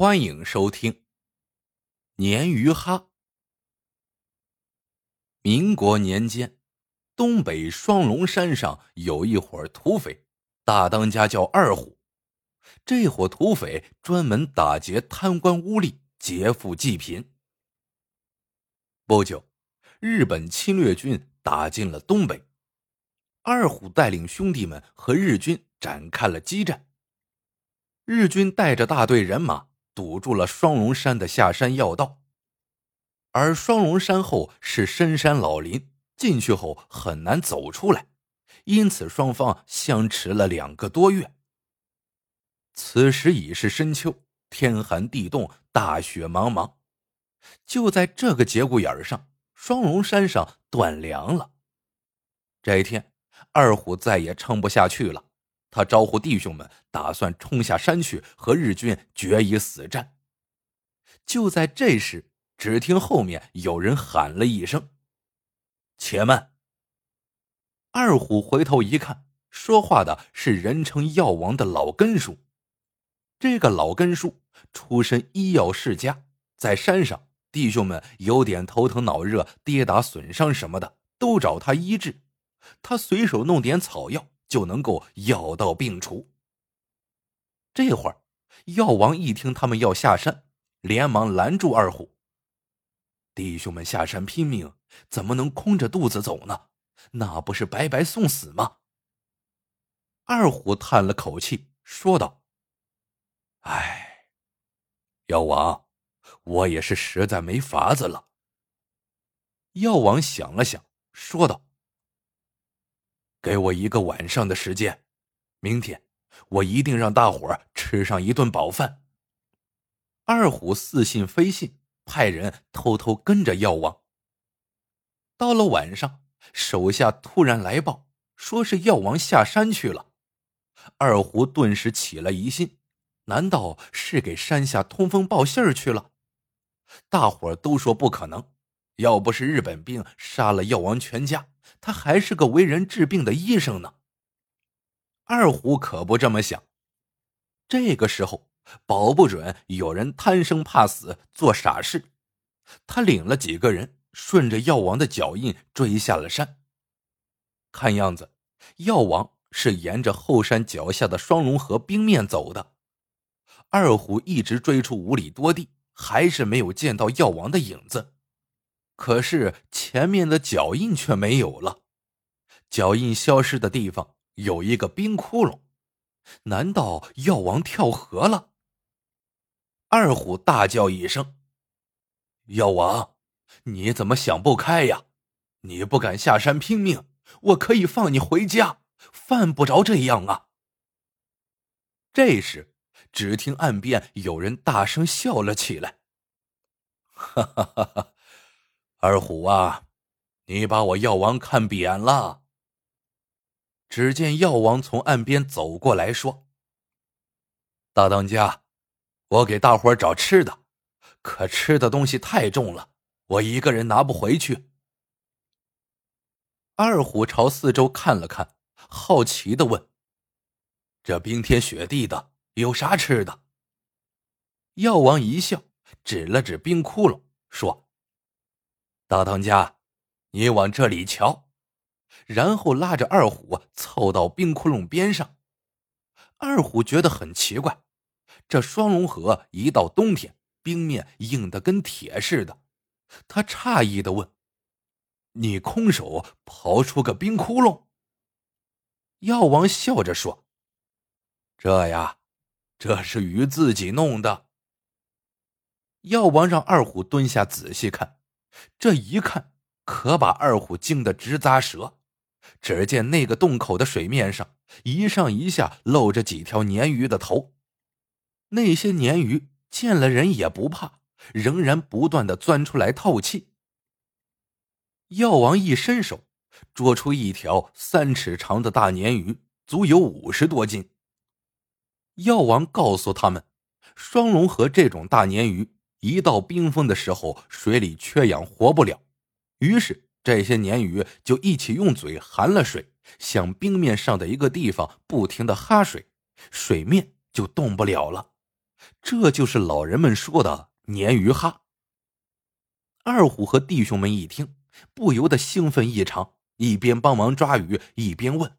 欢迎收听鲶鱼哈。民国年间，东北双龙山上有一伙土匪，大当家叫二虎。这伙土匪专门打劫贪官污吏，劫富济贫。不久，日本侵略军打进了东北，二虎带领兄弟们和日军展开了激战。日军带着大队人马堵住了双龙山的下山要道，而双龙山后是深山老林，进去后很难走出来，因此双方相持了2个多月。此时已是深秋，天寒地冻，大雪茫茫。就在这个节骨眼上，双龙山上断粮了。这一天，二虎再也撑不下去了，他招呼弟兄们，打算冲下山去和日军决一死战。就在这时，只听后面有人喊了一声：“且慢！”二虎回头一看，说话的是人称药王的老根叔。这个老根叔出身医药世家，在山上，弟兄们有点头疼脑热、跌打损伤什么的，都找他医治。他随手弄点草药，就能够药到病除。这会儿，药王一听他们要下山，连忙拦住二虎：“弟兄们下山拼命，怎么能空着肚子走呢？那不是白白送死吗？”二虎叹了口气，说道：“哎，药王，我也是实在没法子了。”药王想了想，说道：“给我1个晚上的时间，明天我一定让大伙儿吃上一顿饱饭。”二虎似信非信，派人偷偷跟着药王。到了晚上，手下突然来报，说是药王下山去了。二虎顿时起了疑心，难道是给山下通风报信儿去了？大伙儿都说不可能，要不是日本兵杀了药王全家，他还是个为人治病的医生呢。二虎可不这么想。这个时候，保不准有人贪生怕死，做傻事。他领了几个人，顺着药王的脚印追下了山。看样子，药王是沿着后山脚下的双龙河冰面走的。二虎一直追出5里多地，还是没有见到药王的影子。可是前面的脚印却没有了，脚印消失的地方有一个冰窟窿，难道药王跳河了？二虎大叫一声：“药王，你怎么想不开呀？你不敢下山拼命，我可以放你回家，犯不着这样啊！”这时，只听岸边有人大声笑了起来：“哈哈哈哈！二虎啊，你把我药王看扁了。”只见药王从岸边走过来说：“大当家，我给大伙找吃的，可吃的东西太重了，我一个人拿不回去。”二虎朝四周看了看，好奇地问：“这冰天雪地的，有啥吃的？”药王一笑，指了指冰窟窿，说：“大当家，你往这里瞧。”然后拉着二虎凑到冰窟窿边上。二虎觉得很奇怪，这双龙河一到冬天，冰面硬得跟铁似的。他诧异地问：“你空手刨出个冰窟窿？”药王笑着说：“这是鱼自己弄的。”药王让二虎蹲下仔细看，这一看可把二虎惊得直咂舌。只见那个洞口的水面上，一上一下露着几条鲶鱼的头。那些鲶鱼见了人也不怕，仍然不断地钻出来透气。药王一伸手，捉出一条3尺长的大鲶鱼，足有50多斤。药王告诉他们，双龙河这种大鲶鱼一到冰封的时候，水里缺氧活不了，于是这些鲶鱼就一起用嘴含了水，向冰面上的一个地方不停地哈水，水面就动不了了，这就是老人们说的鲶鱼哈。二虎和弟兄们一听，不由得兴奋异常，一边帮忙抓鱼，一边问：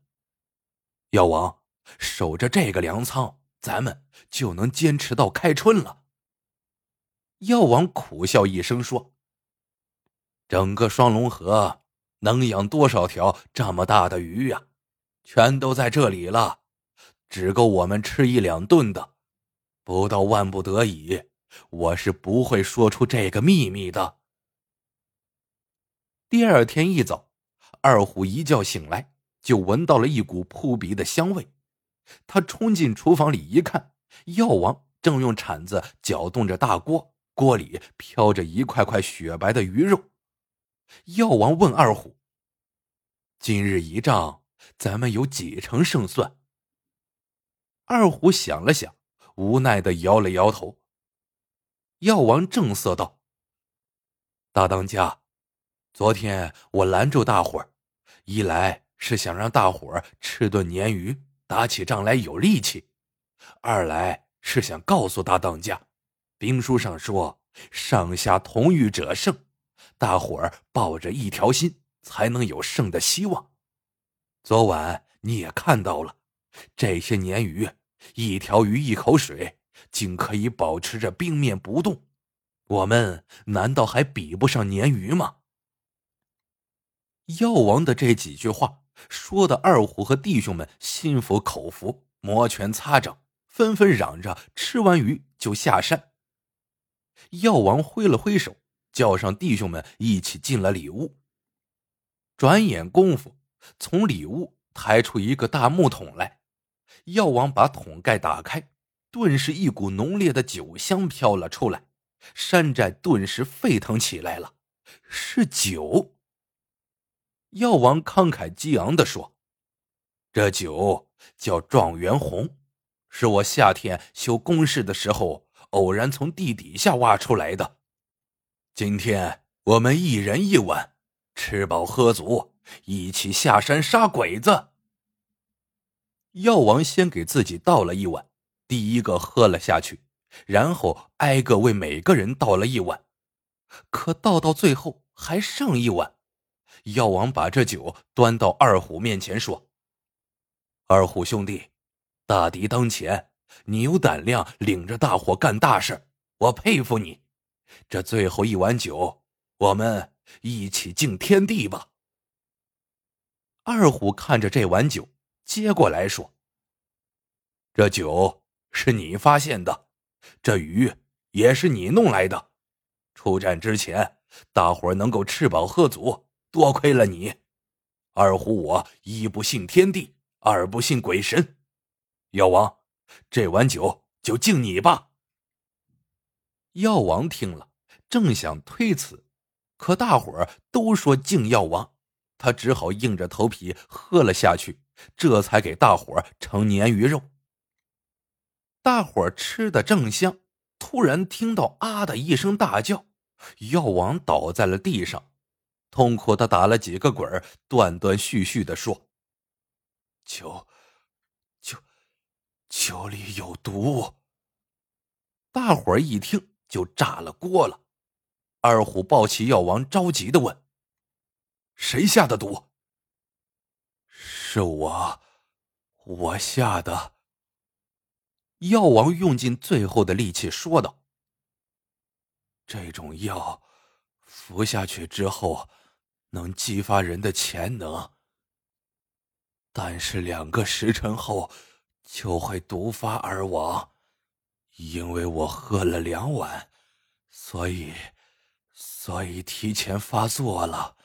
药王，守着这个粮仓，咱们就能坚持到开春了。药王苦笑一声说：整个双龙河能养多少条这么大的鱼啊，全都在这里了，只够我们吃1-2顿的，不到万不得已，我是不会说出这个秘密的。第二天一早，二虎一觉醒来，就闻到了一股扑鼻的香味。他冲进厨房里一看，药王正用铲子搅动着大锅，锅里飘着一块块雪白的鱼肉。药王问二虎：今日一仗，咱们有几成胜算？二虎想了想，无奈地摇了摇头。药王正色道：大当家，昨天我拦住大伙儿，一来是想让大伙儿吃顿鲶鱼，打起仗来有力气，二来是想告诉大当家，兵书上说上下同欲者胜，大伙儿抱着一条心才能有胜的希望。昨晚你也看到了，这些鲶鱼一条鱼一口水，竟可以保持着冰面不动，我们难道还比不上鲶鱼吗？药王的这几句话说的二虎和弟兄们心服口服，摩拳擦掌，纷纷嚷着吃完鱼就下山。药王挥了挥手，叫上弟兄们一起进了里屋。转眼功夫，从里屋抬出一个大木桶来，药王把桶盖打开，顿时一股浓烈的酒香飘了出来，山寨顿时沸腾起来了，是酒。药王慷慨激昂地说：这酒叫状元红，是我夏天修工事的时候偶然从地底下挖出来的，今天我们一人一碗，吃饱喝足，一起下山杀鬼子。药王先给自己倒了一碗，第一个喝了下去，然后挨个为每个人倒了一碗，可倒到最后还剩一碗。药王把这酒端到二虎面前说：二虎兄弟，大敌当前，你有胆量领着大伙干大事，我佩服你。这最后一碗酒，我们一起敬天地吧。二虎看着这碗酒，接过来说：这酒是你发现的，这鱼也是你弄来的，出战之前大伙能够吃饱喝足，多亏了你。二虎我一不信天地，二不信鬼神，药王，这碗酒就敬你吧。药王听了，正想推辞，可大伙都说敬药王，他只好硬着头皮喝了下去，这才给大伙盛鲶鱼肉。大伙吃得正香，突然听到啊的一声大叫，药王倒在了地上，痛苦地打了几个滚，断断续续地说：酒里有毒。大伙一听就炸了锅了。二虎抱起药王，着急地问：谁下的毒？是我下的。药王用尽最后的力气说道：这种药服下去之后能激发人的潜能，但是2个时辰后就会毒发而亡，因为我喝了2碗，所以提前发作了。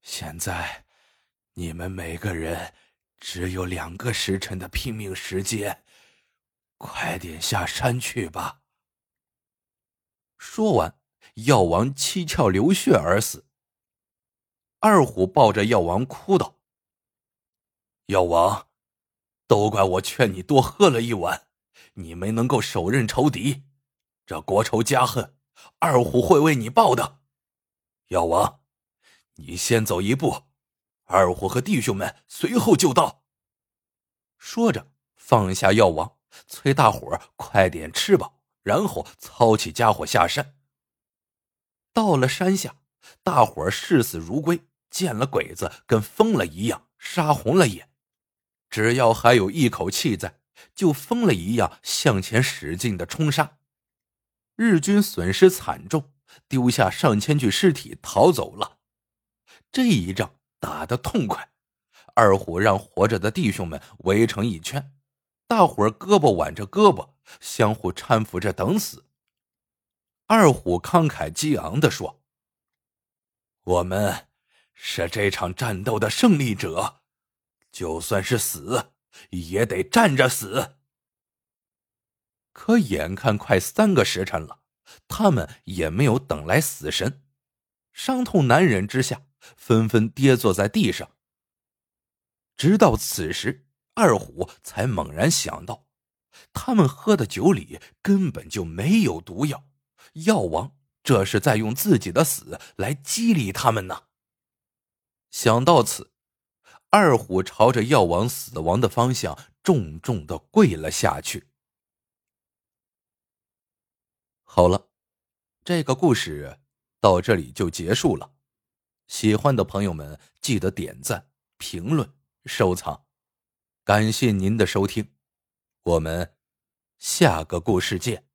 现在你们每个人只有2个时辰的拼命时间，快点下山去吧。说完，药王七窍流血而死。二虎抱着药王哭道：药王，都怪我劝你多喝了1碗，你没能够手刃仇敌，这国仇家恨，二虎会为你报的。药王，你先走一步，二虎和弟兄们随后就到。说着放下药王，催大伙快点吃饱。然后操起家伙下山。到了山下，大伙儿视死如归，见了鬼子跟疯了一样，杀红了眼。只要还有一口气在，就疯了一样向前使劲的冲杀。日军损失惨重，丢下上千具尸体逃走了。这一仗打得痛快，二虎让活着的弟兄们围成一圈，大伙儿胳膊挽着胳膊，相互搀扶着等死。二虎慷慨激昂地说：“我们是这场战斗的胜利者，就算是死，也得站着死。”可眼看快3个时辰了，他们也没有等来死神，伤痛难忍之下，纷纷跌坐在地上。直到此时，二虎才猛然想到，他们喝的酒里根本就没有毒药，药王这是在用自己的死来激励他们呢。想到此，二虎朝着药王死亡的方向重重地跪了下去。好了，这个故事到这里就结束了。喜欢的朋友们记得点赞、评论、收藏，感谢您的收听，我们下个故事见。